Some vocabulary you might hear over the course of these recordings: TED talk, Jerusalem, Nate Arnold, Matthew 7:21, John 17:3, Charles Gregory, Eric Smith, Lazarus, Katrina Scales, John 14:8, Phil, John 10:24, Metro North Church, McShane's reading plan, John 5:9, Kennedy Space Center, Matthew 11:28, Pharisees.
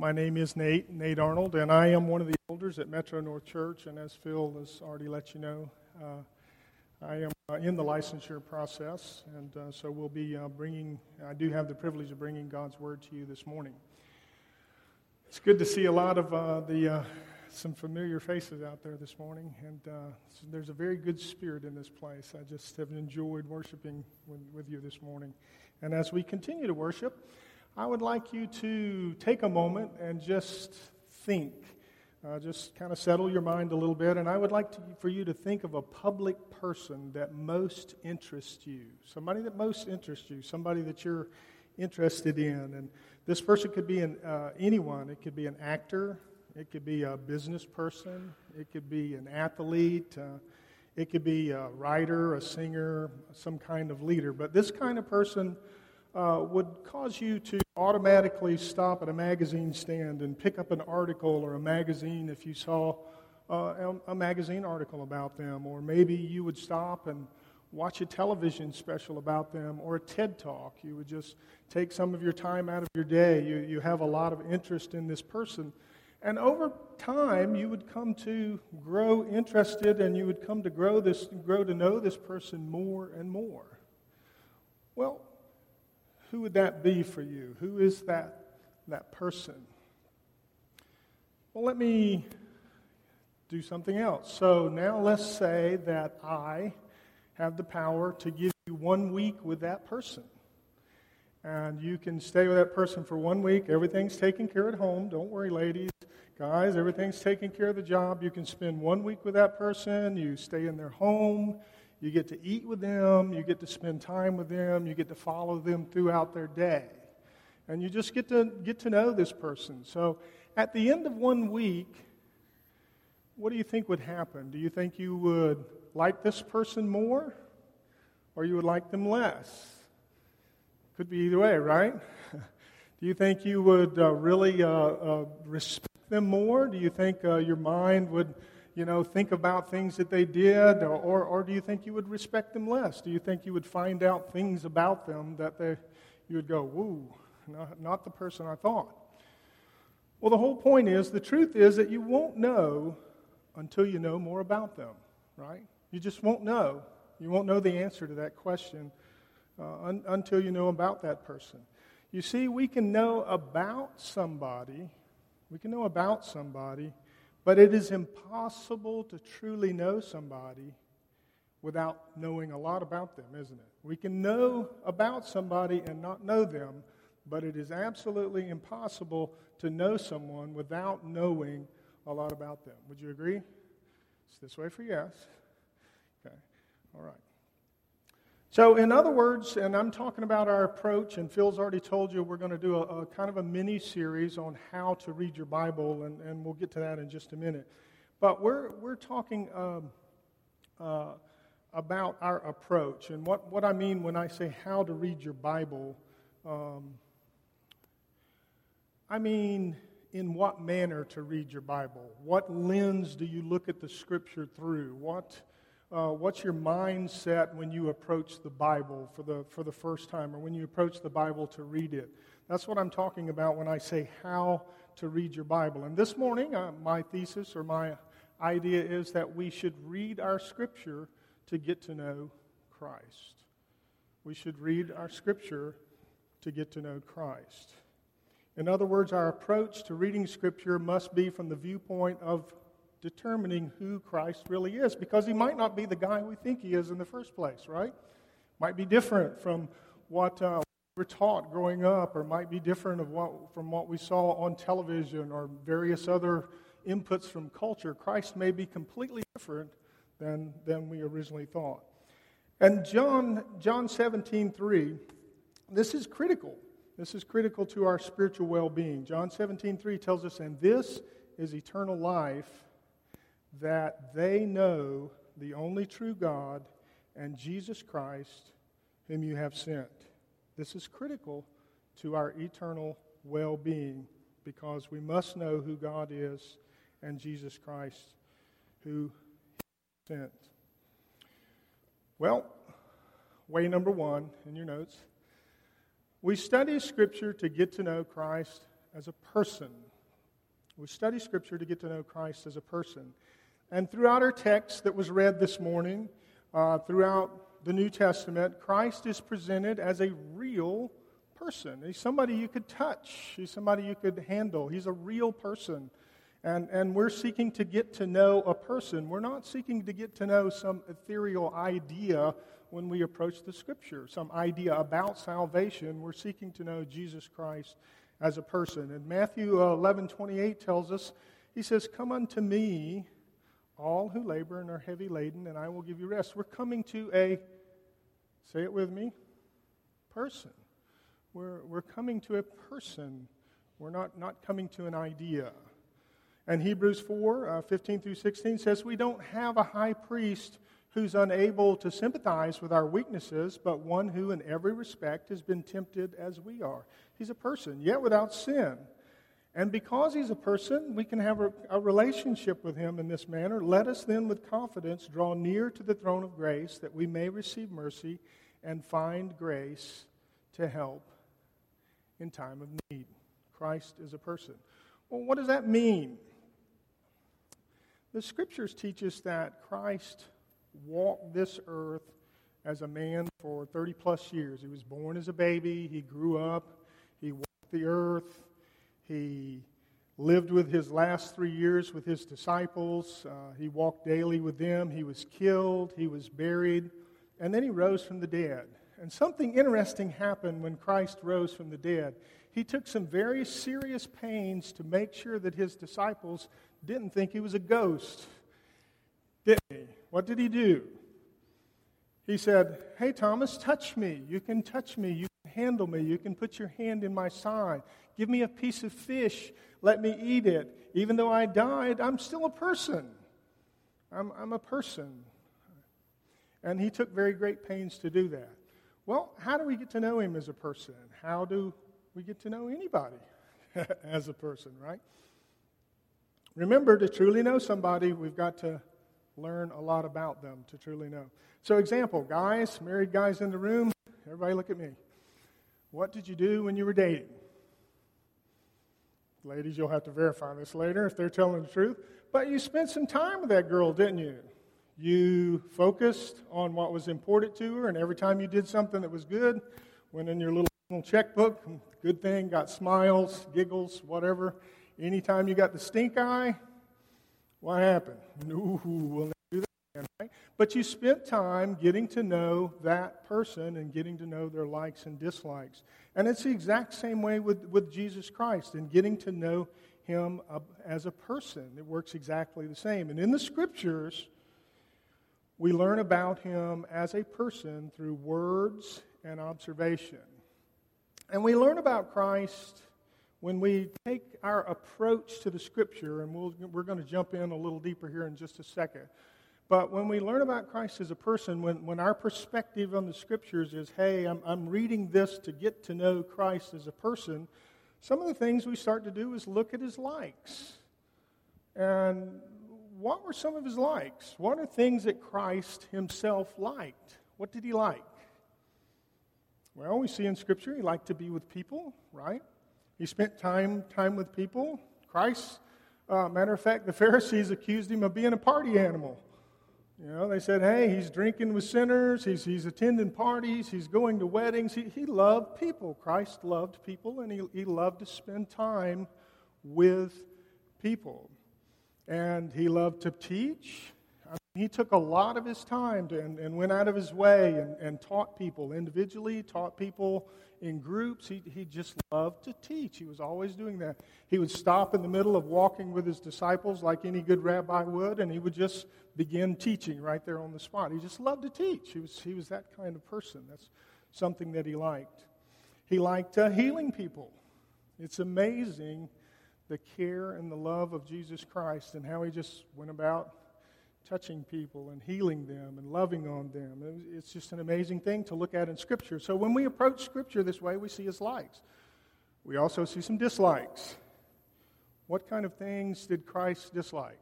My name is Nate Arnold, and I am one of the elders at Metro North Church, and as Phil has already let you know, I am in the licensure process, and so we'll be I do have the privilege of bringing God's Word to you this morning. It's good to see a lot of some familiar faces out there this morning, and there's a very good spirit in this place. I just have enjoyed worshiping with you this morning, and as we continue to worship, I would like you to take a moment and just think, just kind of settle your mind a little bit, and I would like for you to think of a public person that most interests you, somebody that you're interested in, and this person could be anyone. It could be an actor, it could be a business person, it could be an athlete, it could be a writer, a singer, some kind of leader, but this kind of person would cause you to automatically stop at a magazine stand and pick up an article or a magazine if you saw a magazine article about them, or maybe you would stop and watch a television special about them, or a TED talk. You would just take some of your time out of your day. You have a lot of interest in this person, and over time you would come to grow interested, and you would come to grow to know this person more and more. Well, who would that be for you? Who is that person? Well, let me do something else. So now let's say that I have the power to give you 1 week with that person. And you can stay with that person for 1 week. Everything's taken care at home. Don't worry, ladies. Guys, everything's taken care of the job. You can spend 1 week with that person. You stay in their home. You get to eat with them, you get to spend time with them, you get to follow them throughout their day. And you just get to know this person. So at the end of 1 week, what do you think would happen? Do you think you would like this person more, or you would like them less? Could be either way, right? Do you think you would really respect them more? Do you think your mind would think about things that they did, or do you think you would respect them less? Do you think you would find out things about them that you would go, woo, not the person I thought? Well, the whole point is, the truth is that you won't know until you know more about them, right? You just won't know. You won't know the answer to that question until you know about that person. You see, we can know about somebody, but it is impossible to truly know somebody without knowing a lot about them, isn't it? We can know about somebody and not know them, but it is absolutely impossible to know someone without knowing a lot about them. Would you agree? It's this way for yes. Okay, all right. So in other words, and I'm talking about our approach, and Phil's already told you we're going to do a kind of a mini-series on how to read your Bible, and we'll get to that in just a minute. But we're talking about our approach, and what I mean when I say how to read your Bible, I mean in what manner to read your Bible. What lens do you look at the Scripture through? What's your mindset when you approach the Bible for the first time, or when you approach the Bible to read it? That's what I'm talking about when I say how to read your Bible. And this morning, my thesis or my idea is that we should read our Scripture to get to know Christ. We should read our Scripture to get to know Christ. In other words, our approach to reading Scripture must be from the viewpoint of determining who Christ really is, because he might not be the guy we think he is in the first place, right? Might be different from what we were taught growing up, or might be different from what we saw on television or various other inputs from culture. Christ may be completely different than we originally thought. And John 17:3, this is critical. This is critical to our spiritual well-being. John 17:3 tells us, "And this is eternal life, that they know the only true God and Jesus Christ, whom you have sent." This is critical to our eternal well-being, because we must know who God is and Jesus Christ, who He sent. Well, way number one in your notes. We study Scripture to get to know Christ as a person. We study Scripture to get to know Christ as a person. And throughout our text that was read this morning, throughout the New Testament, Christ is presented as a real person. He's somebody you could touch. He's somebody you could handle. He's a real person. And we're seeking to get to know a person. We're not seeking to get to know some ethereal idea when we approach the Scripture, some idea about salvation. We're seeking to know Jesus Christ as a person. And Matthew 11:28 tells us, he says, "Come unto me, all who labor and are heavy laden, and I will give you rest." We're coming to a, say it with me, person. We're coming to a person. We're not coming to an idea. And Hebrews 4:15 through 16 says, "We don't have a high priest who's unable to sympathize with our weaknesses, but one who in every respect has been tempted as we are." He's a person, yet without sin. And because he's a person, we can have a relationship with him in this manner. "Let us then with confidence draw near to the throne of grace, that we may receive mercy and find grace to help in time of need." Christ is a person. Well, what does that mean? The Scriptures teach us that Christ walked this earth as a man for 30 plus years. He was born as a baby. He grew up. He walked the earth. He lived with his last 3 years with his disciples. He walked daily with them. He was killed. He was buried. And then he rose from the dead. And something interesting happened when Christ rose from the dead. He took some very serious pains to make sure that his disciples didn't think he was a ghost, didn't he? What did he do? He said, "Hey, Thomas, touch me. You can touch me. You can handle me. You can put your hand in my side. Give me a piece of fish. Let me eat it. Even though I died, I'm still a person. I'm a person." And he took very great pains to do that. Well, how do we get to know him as a person? How do we get to know anybody as a person, right? Remember, to truly know somebody, we've got to learn a lot about them to truly know. So example, guys, married guys in the room, everybody look at me. What did you do when you were dating? Ladies, you'll have to verify this later if they're telling the truth. But you spent some time with that girl, didn't you? You focused on what was important to her, and every time you did something that was good, went in your little checkbook, good thing, got smiles, giggles, whatever. Anytime you got the stink eye, what happened? No, we'll never do that again, right? But you spent time getting to know that person and getting to know their likes and dislikes. And it's the exact same way with Jesus Christ and getting to know him as a person. It works exactly the same. And in the Scriptures, we learn about him as a person through words and observation. And we learn about Christ when we take our approach to the Scripture, and we're going to jump in a little deeper here in just a second. But when we learn about Christ as a person, when our perspective on the Scriptures is, hey, I'm reading this to get to know Christ as a person, some of the things we start to do is look at his likes. And what were some of his likes? What are things that Christ himself liked? What did he like? Well, we see in Scripture he liked to be with people, right? He spent time with people. Christ, matter of fact, the Pharisees accused him of being a party animal. You know, they said, hey, he's drinking with sinners, he's attending parties, he's going to weddings. He loved people. Christ loved people, and he loved to spend time with people. And he loved to teach. I mean, he took a lot of his time and went out of his way and taught people individually, taught people in groups. He just loved to teach. He was always doing that. He would stop in the middle of walking with his disciples like any good rabbi would, and he would just begin teaching right there on the spot. He just loved to teach. He was that kind of person. That's something that he liked. He liked healing people. It's amazing the care and the love of Jesus Christ and how he just went about touching people and healing them and loving on them. It's just an amazing thing to look at in Scripture. So when we approach Scripture this way, we see his likes. We also see some dislikes. What kind of things did Christ dislike?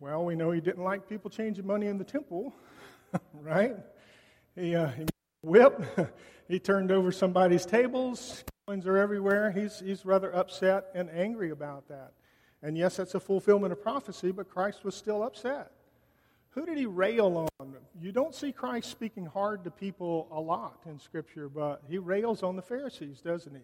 Well, we know he didn't like people changing money in the temple, right? He whipped. He turned over somebody's tables, Coins are everywhere. He's rather upset and angry about that. And yes, that's a fulfillment of prophecy, but Christ was still upset. Who did he rail on? You don't see Christ speaking hard to people a lot in Scripture, but he rails on the Pharisees, doesn't he?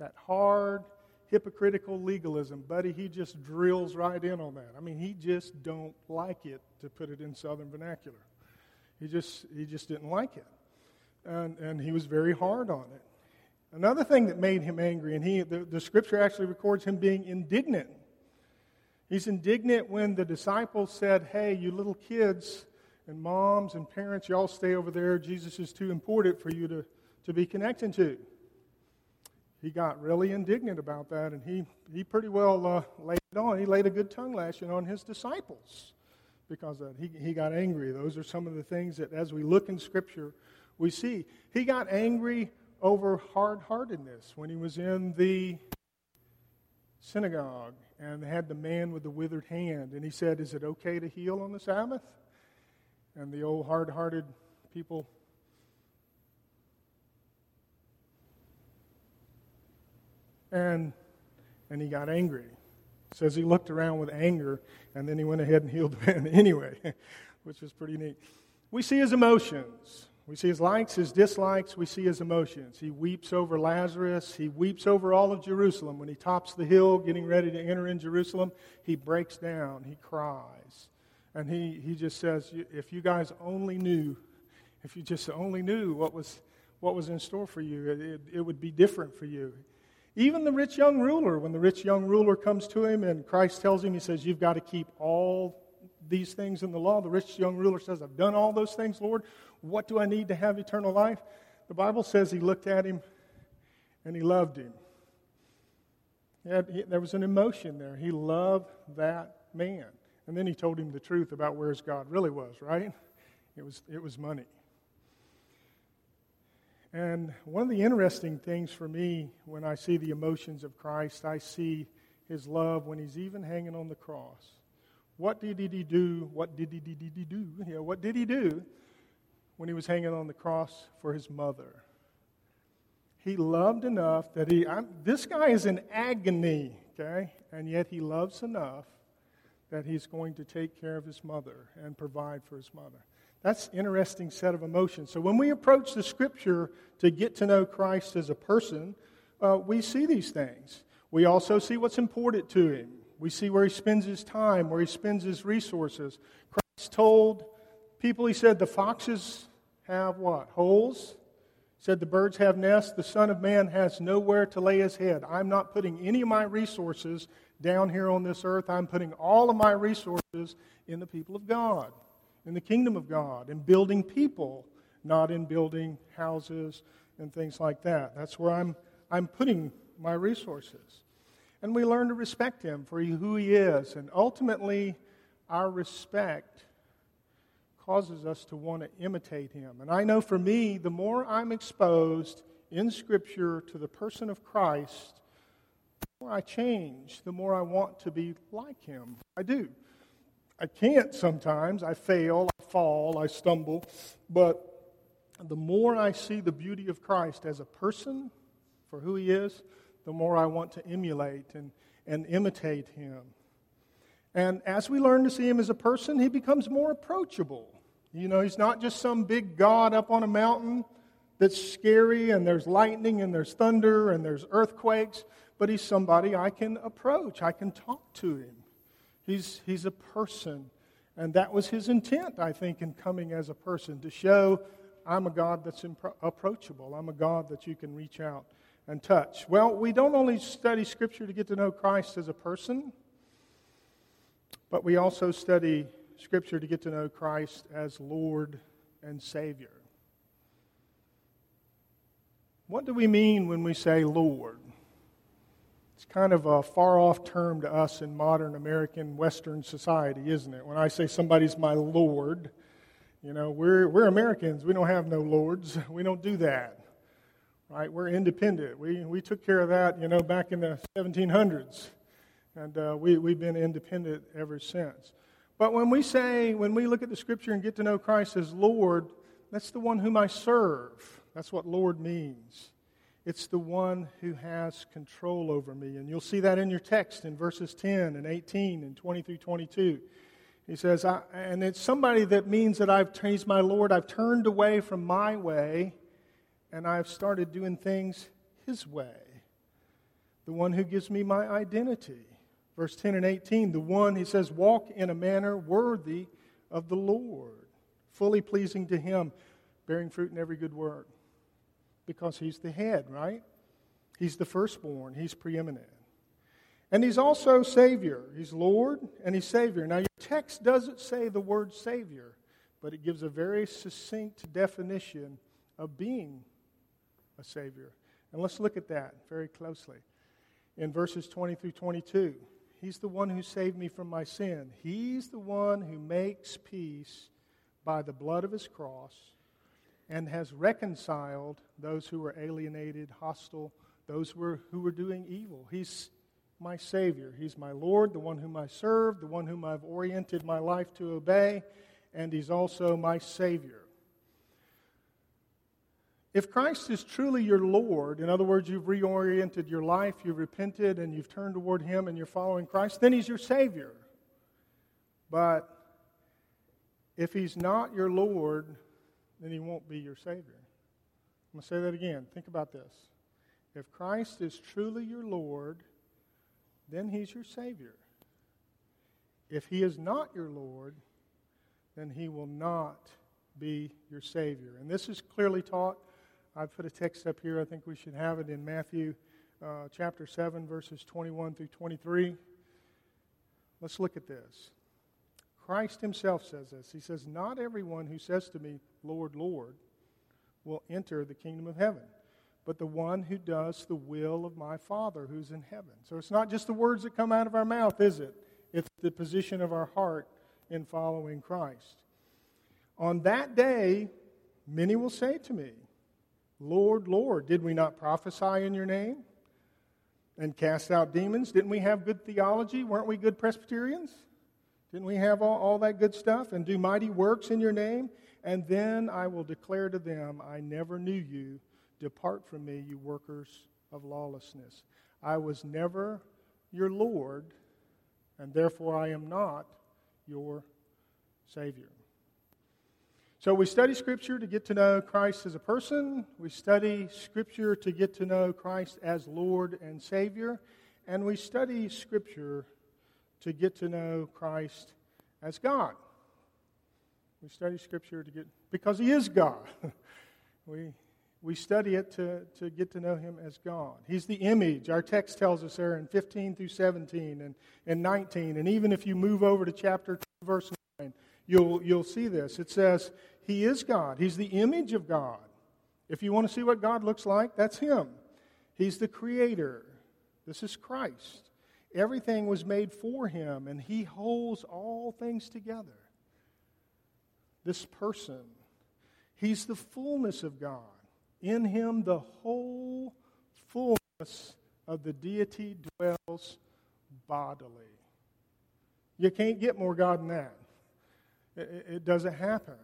That hard, hypocritical legalism. Buddy, he just drills right in on that. I mean, he just don't like it, to put it in Southern vernacular. He just didn't like it. And he was very hard on it. Another thing that made him angry, and the Scripture actually records him being indignant. He's indignant when the disciples said, hey, you little kids and moms and parents, y'all stay over there. Jesus is too important for you to be connecting to. He got really indignant about that, and he pretty well laid it on. He laid a good tongue lashing on his disciples because of that. He got angry. Those are some of the things that, as we look in Scripture, we see. He got angry over hard-heartedness when he was in the synagogue and had the man with the withered hand. And he said, is it okay to heal on the Sabbath? And the old hard-hearted people and he got angry. It says he looked around with anger, and then he went ahead and healed the man anyway, which was pretty neat. We see his emotions. We see his likes, his dislikes. We see his emotions. He weeps over Lazarus. He weeps over all of Jerusalem. When he tops the hill, getting ready to enter in Jerusalem, he breaks down. He cries. And he just says, if you guys only knew, if you just only knew what was in store for you, it would be different for you. Even the rich young ruler, when the rich young ruler comes to him and Christ tells him, he says, you've got to keep all these things in the law. The rich young ruler says, I've done all those things, Lord. What do I need to have eternal life? The Bible says he looked at him and he loved him. There was an emotion there. He loved that man. And then he told him the truth about where his God really was, right? It was money. And one of the interesting things for me when I see the emotions of Christ, I see his love when he's even hanging on the cross. What did he do? What did he do when he was hanging on the cross for his mother? He loved enough that this guy is in agony, okay? And yet he loves enough that he's going to take care of his mother and provide for his mother. That's an interesting set of emotions. So when we approach the Scripture to get to know Christ as a person, we see these things. We also see what's important to him. We see where he spends his time, where he spends his resources. Christ told people, he said, the foxes have what? Holes. He said, the birds have nests. The Son of Man has nowhere to lay his head. I'm not putting any of my resources down here on this earth. I'm putting all of my resources in the people of God, in the kingdom of God, in building people, not in building houses and things like that. That's where I'm putting my resources. And we learn to respect him for who he is. And ultimately, our respect causes us to want to imitate him. And I know for me, the more I'm exposed in Scripture to the person of Christ, the more I change, the more I want to be like him. I do. I can't sometimes. I fail, I fall, I stumble. But the more I see the beauty of Christ as a person for who he is, the more I want to emulate and imitate him. And as we learn to see him as a person, he becomes more approachable. You know, he's not just some big God up on a mountain that's scary and there's lightning and there's thunder and there's earthquakes, but he's somebody I can approach. I can talk to him. He's a person. And that was his intent, I think, in coming as a person, to show I'm a God that's approachable. I'm a God that you can reach out and touch. Well, we don't only study Scripture to get to know Christ as a person, but we also study Scripture to get to know Christ as Lord and Savior. What do we mean when we say Lord? It's kind of a far-off term to us in modern American Western society, isn't it? When I say somebody's my Lord, you know, we're Americans. We don't have no lords. We don't do that. Right, we're independent. We took care of that, you know, back in the 1700s, and we've been independent ever since. But when we look at the Scripture and get to know Christ as Lord, that's the one whom I serve. That's what Lord means. It's the one who has control over me. And you'll see that in your text in verses 10 and 18 and 20 through 22. He says, and it's somebody that means that he's my Lord. I've turned away from my way, and I've started doing things his way. The one who gives me my identity. Verse 10 and 18, the one, he says, walk in a manner worthy of the Lord, fully pleasing to him, bearing fruit in every good work. Because he's the head, right? He's the firstborn. He's preeminent. And he's also Savior. He's Lord and he's Savior. Now, your text doesn't say the word Savior, but it gives a very succinct definition of being a Savior. And let's look at that very closely. In verses 20 through 22, he's the one who saved me from my sin. He's the one who makes peace by the blood of his cross, and has reconciled those who were alienated, hostile, those who were doing evil. He's my Savior. He's my Lord, the one whom I serve, the one whom I've oriented my life to obey, and he's also my Savior. If Christ is truly your Lord, in other words, you've reoriented your life, you've repented, and you've turned toward him, and you're following Christ, then he's your Savior. But if he's not your Lord, then he won't be your Savior. I'm going to say that again. Think about this. If Christ is truly your Lord, then he's your Savior. If he is not your Lord, then he will not be your Savior. And this is clearly taught. I've put a text up here. I think we should have it in Matthew chapter 7, verses 21 through 23. Let's look at this. Christ himself says this. He says, not everyone who says to me, Lord, Lord, will enter the kingdom of heaven, but the one who does the will of my Father who's in heaven. So it's not just the words that come out of our mouth, is it? It's the position of our heart in following Christ. On that day, many will say to me, Lord, Lord, did we not prophesy in your name and cast out demons? Didn't we have good theology? Weren't we good Presbyterians? Didn't we have all that good stuff? And do mighty works in your name? And then I will declare to them, I never knew you. Depart from me, you workers of lawlessness. I was never your Lord, and therefore I am not your Savior. So we study Scripture to get to know Christ as a person. We study Scripture to get to know Christ as Lord and Savior. And we study Scripture to get to know Christ as God. We study Scripture to get, because he is God. We study it to get to know him as God. He's the image. Our text tells us there in 15 through 17 and 19. And even if you move over to chapter 2, verse 9, you'll see this. It says, he is God. He's the image of God. If you want to see what God looks like, that's him. He's the creator. This is Christ. Everything was made for him, and he holds all things together. This person, he's the fullness of God. In him, the whole fullness of the deity dwells bodily. You can't get more God than that. It doesn't happen.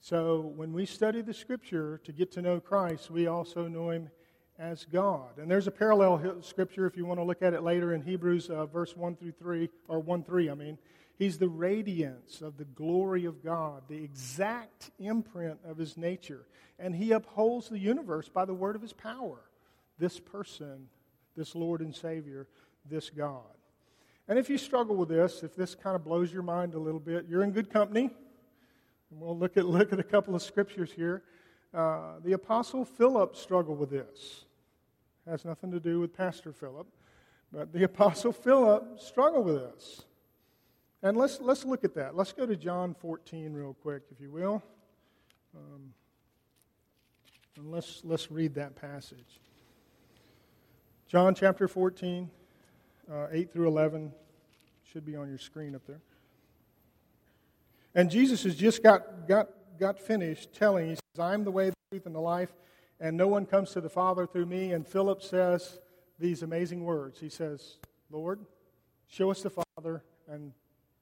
So when we study the Scripture to get to know Christ, we also know him as God. And there's a parallel scripture, if you want to look at it later, in Hebrews verse 1-3. He's the radiance of the glory of God, the exact imprint of his nature. And he upholds the universe by the word of his power. This person, this Lord and Savior, this God. And if you struggle with this, if this kind of blows your mind a little bit, you're in good company. And we'll look at a couple of scriptures here. The Apostle Philip struggled with this. Has nothing to do with Pastor Philip, but the Apostle Philip struggled with this. And let's look at that. Let's go to John 14 real quick, if you will, and let's read that passage. John chapter 14, 8 through 11, should be on your screen up there. And Jesus has just got finished telling. He says, "I am the way, the truth, and the life, and no one comes to the Father through me." And Philip says these amazing words. He says, "Lord, show us the Father, and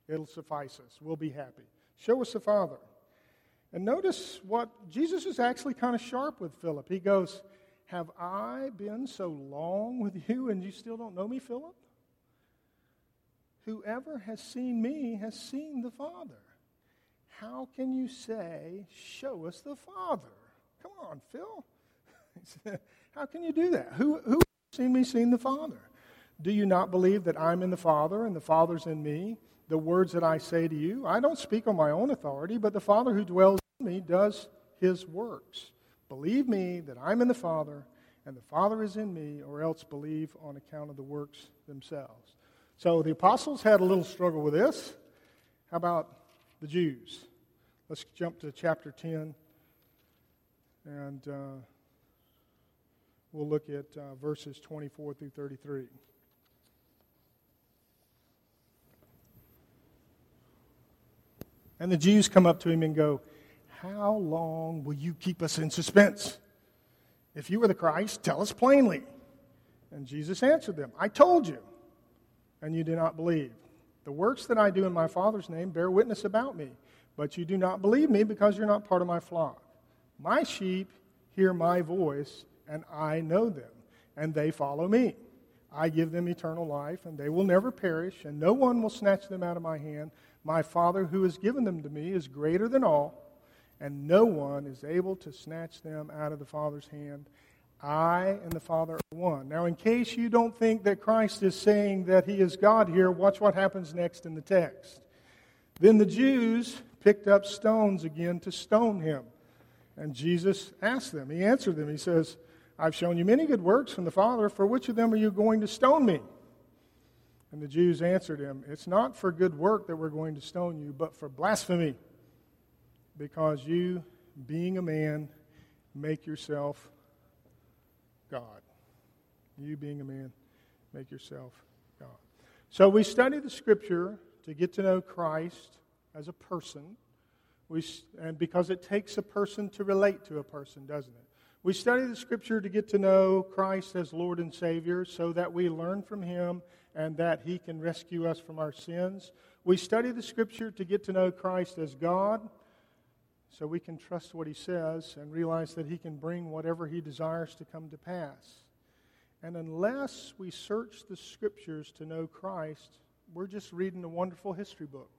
it'll suffice us. We'll be happy. Show us the Father." And notice what Jesus is actually kind of sharp with Philip. He goes, Have I been so long with you and you still don't know me, Philip? Whoever has seen me has seen the Father. How can you say, show us the Father? Come on, Phil. How can you do that? Who has seen me, seen the Father? Do you not believe that I'm in the Father and the Father's in me? The words that I say to you, I don't speak on my own authority, but the Father who dwells in me does his works. Believe me that I'm in the Father and the Father is in me, or else believe on account of the works themselves. So the apostles had a little struggle with this. How about the Jews? Let's jump to chapter 10 and we'll look at verses 24 through 33. And the Jews come up to him and go, how long will you keep us in suspense? If you are the Christ, tell us plainly. And Jesus answered them, I told you, and you do not believe. The works that I do in my Father's name bear witness about me, but you do not believe me because you're not part of my flock. My sheep hear my voice, and I know them, and they follow me. I give them eternal life, and they will never perish, and no one will snatch them out of my hand. My Father who has given them to me is greater than all, and no one is able to snatch them out of the Father's hand. I and the Father are one. Now, in case you don't think that Christ is saying that he is God here, watch what happens next in the text. Then the Jews picked up stones again to stone him. And Jesus asked them, he answered them, he says, I've shown you many good works from the Father. For which of them are you going to stone me? And the Jews answered him, it's not for good work that we're going to stone you, but for blasphemy, because you, being a man, make yourself God. You, being a man, make yourself God. So we study the Scripture to get to know Christ as a person, and because it takes a person to relate to a person, doesn't it? We study the Scripture to get to know Christ as Lord and Savior so that we learn from him and that he can rescue us from our sins. We study the Scripture to get to know Christ as God so we can trust what he says and realize that he can bring whatever he desires to come to pass. And unless we search the Scriptures to know Christ, we're just reading a wonderful history book.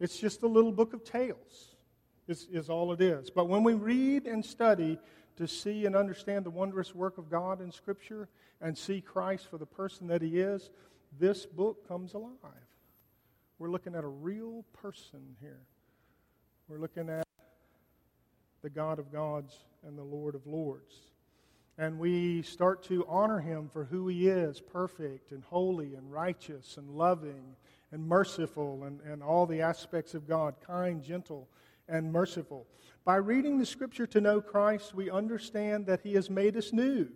It's just a little book of tales is all it is. But when we read and study to see and understand the wondrous work of God in Scripture and see Christ for the person that he is, this book comes alive. We're looking at a real person here. We're looking at the God of gods and the Lord of lords. And we start to honor him for who he is, perfect and holy and righteous and loving and merciful and all the aspects of God, kind, gentle, and merciful. By reading the Scripture to know Christ, we understand that he has made us new,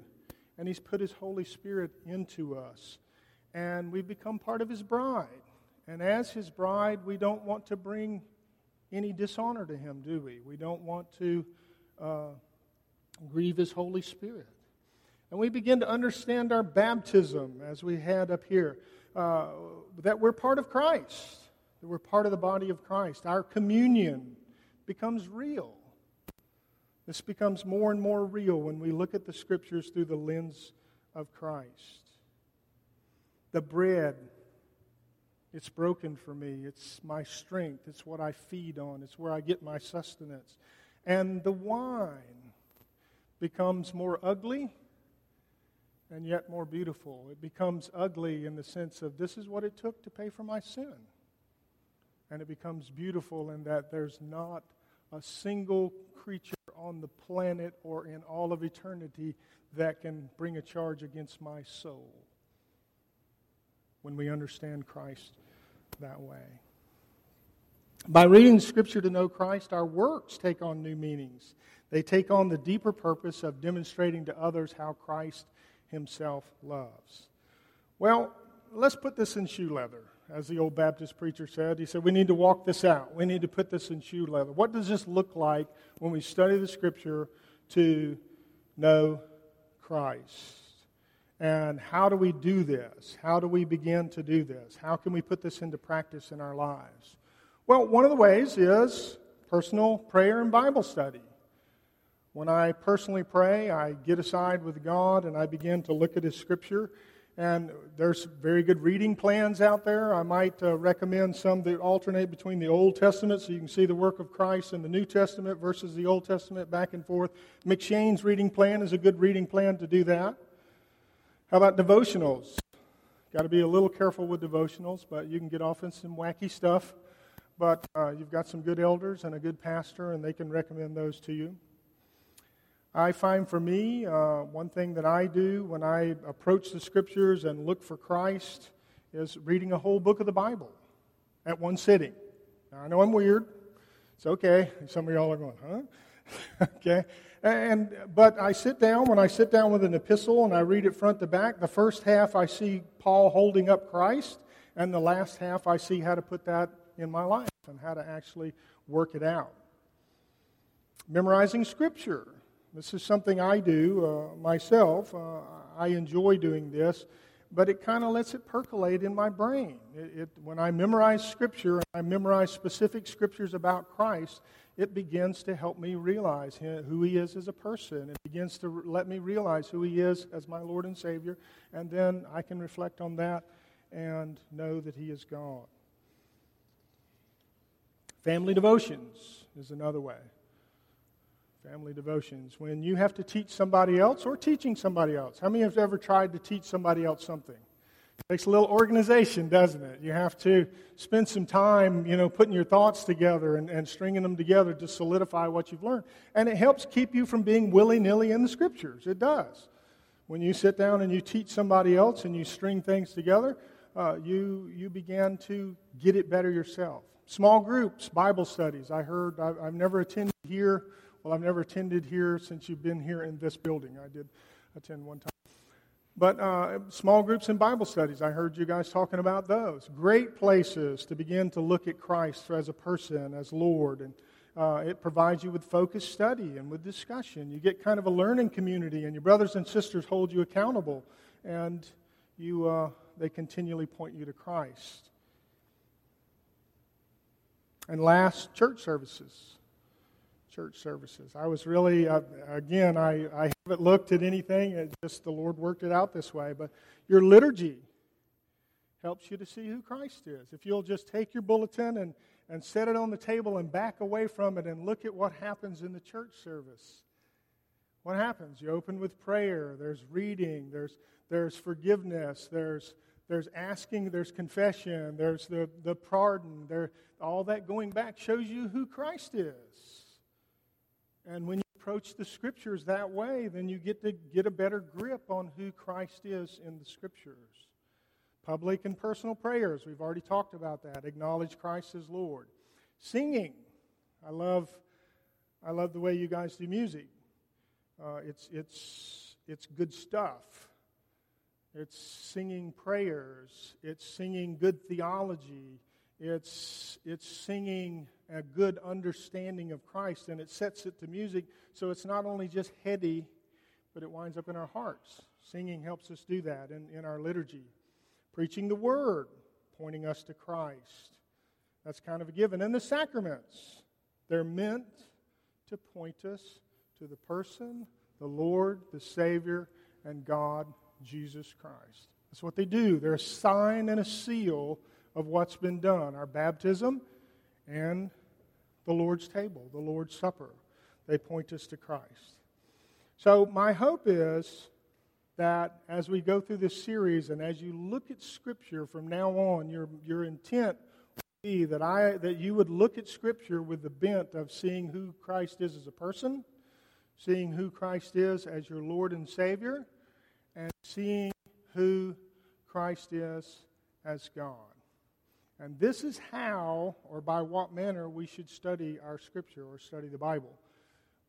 and he's put his Holy Spirit into us, and we've become part of his bride. And as his bride, we don't want to bring any dishonor to him, do we? We don't want to grieve his Holy Spirit. And we begin to understand our baptism, as we had up here, that we're part of Christ, that we're part of the body of Christ. Our communion becomes real. This becomes more and more real when we look at the Scriptures through the lens of Christ. The bread, it's broken for me. It's my strength. It's what I feed on. It's where I get my sustenance. And the wine becomes more ugly and yet more beautiful. It becomes ugly in the sense of this is what it took to pay for my sin. And it becomes beautiful in that there's not a single creature on the planet or in all of eternity that can bring a charge against my soul when we understand Christ that way. By reading Scripture to know Christ, our works take on new meanings. They take on the deeper purpose of demonstrating to others how Christ himself loves. Well, let's put this in shoe leather. As the old Baptist preacher said, he said, we need to walk this out. We need to put this in shoe leather. What does this look like when we study the Scripture to know Christ? And how do we do this? How do we begin to do this? How can we put this into practice in our lives? Well, one of the ways is personal prayer and Bible study. When I personally pray, I get aside with God and I begin to look at His Scripture. And there's very good reading plans out there. I might recommend some that alternate between the Old Testament, so you can see the work of Christ in the New Testament versus the Old Testament back and forth. McShane's reading plan is a good reading plan to do that. How about devotionals? Got to be a little careful with devotionals, but you can get off in some wacky stuff. But you've got some good elders and a good pastor, and they can recommend those to you. I find for me, one thing that I do when I approach the Scriptures and look for Christ is reading a whole book of the Bible at one sitting. Now, I know I'm weird. It's okay. Some of y'all are going, huh? Okay. But I sit down, when I sit down with an epistle and I read it front to back, the first half I see Paul holding up Christ, and the last half I see how to put that in my life and how to actually work it out. Memorizing Scripture. This is something I do myself. I enjoy doing this, but it kind of lets it percolate in my brain. When I memorize Scripture, I memorize specific Scriptures about Christ, it begins to help me realize who He is as a person. It begins to let me realize who He is as my Lord and Savior, and then I can reflect on that and know that He is God. Family devotions is another way. Family devotions. When you have to teach somebody else or teaching somebody else. How many have ever tried to teach somebody else something? It takes a little organization, doesn't it? You have to spend some time, putting your thoughts together and stringing them together to solidify what you've learned. And it helps keep you from being willy-nilly in the Scriptures. It does. When you sit down and you teach somebody else and you string things together, you begin to get it better yourself. Small groups, Bible studies. I've never attended here. Well, I've never attended here since you've been here in this building. I did attend one time. But small groups and Bible studies, I heard you guys talking about those. Great places to begin to look at Christ as a person, as Lord. And it provides you with focused study and with discussion. You get kind of a learning community, and your brothers and sisters hold you accountable. And they continually point you to Christ. And last, church services. Church services. I was really, again, I haven't looked at anything. It's just the Lord worked it out this way. But your liturgy helps you to see who Christ is. If you'll just take your bulletin and set it on the table and back away from it and look at what happens in the church service. What happens? You open with prayer. There's reading. There's forgiveness. There's asking, there's confession, there's the pardon, all that going back shows you who Christ is. And when you approach the Scriptures that way, then you get to get a better grip on who Christ is in the Scriptures. Public and personal prayers, we've already talked about that. Acknowledge Christ as Lord. Singing, I love the way you guys do music. It's good stuff. It's singing prayers. It's singing good theology. It's singing a good understanding of Christ, and it sets it to music, so it's not only just heady, but it winds up in our hearts. Singing helps us do that in our liturgy. Preaching the Word, pointing us to Christ. That's kind of a given. And the sacraments, they're meant to point us to the person, the Lord, the Savior, and God, Jesus Christ. That's what they do. They're a sign and a seal of what's been done. Our baptism and the Lord's table, the Lord's Supper. They point us to Christ. So my hope is that as we go through this series and as you look at Scripture from now on, your intent will be that you would look at Scripture with the bent of seeing who Christ is as a person, seeing who Christ is as your Lord and Savior, and seeing who Christ is as God. And this is how, or by what manner, we should study our Scripture or study the Bible.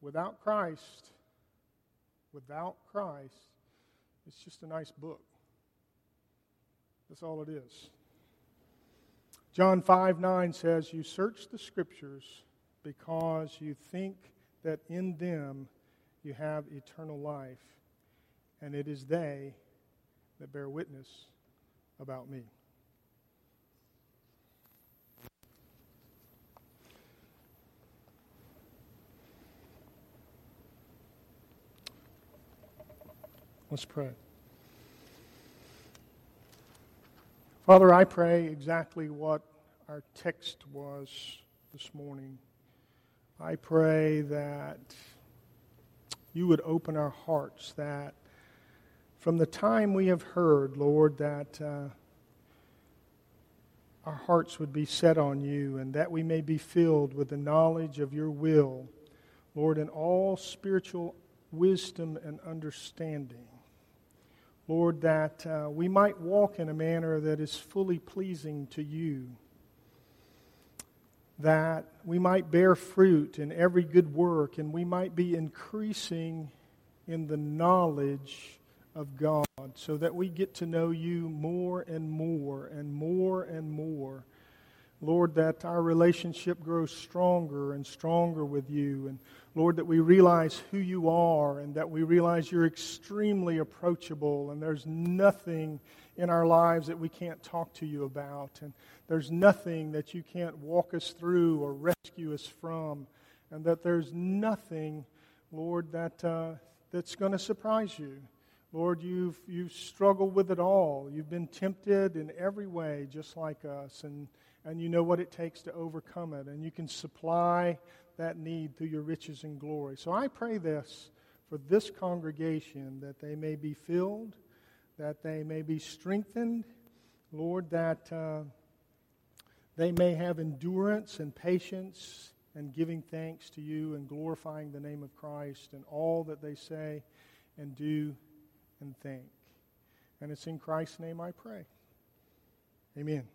Without Christ, it's just a nice book. That's all it is. John 5:9 says, "You search the Scriptures because you think that in them you have eternal life. And it is they that bear witness about me." Let's pray. Father, I pray exactly what our text was this morning. I pray that you would open our hearts, that from the time we have heard, Lord, that our hearts would be set on you and that we may be filled with the knowledge of your will, Lord, in all spiritual wisdom and understanding. Lord, that we might walk in a manner that is fully pleasing to you, that we might bear fruit in every good work, and we might be increasing in the knowledge of God, so that we get to know you more and more and more and more. Lord, that our relationship grows stronger and stronger with you, and Lord, that we realize who you are and that we realize you're extremely approachable and there's nothing in our lives that we can't talk to you about, and there's nothing that you can't walk us through or rescue us from, and that there's nothing, Lord, that's going to surprise you. Lord, you've struggled with it all. You've been tempted in every way just like us, and you know what it takes to overcome it, and you can supply that need through your riches and glory. So I pray this for this congregation, that they may be filled, that they may be strengthened, Lord, that they may have endurance and patience and giving thanks to you and glorifying the name of Christ in all that they say and do and think. And it's in Christ's name I pray. Amen.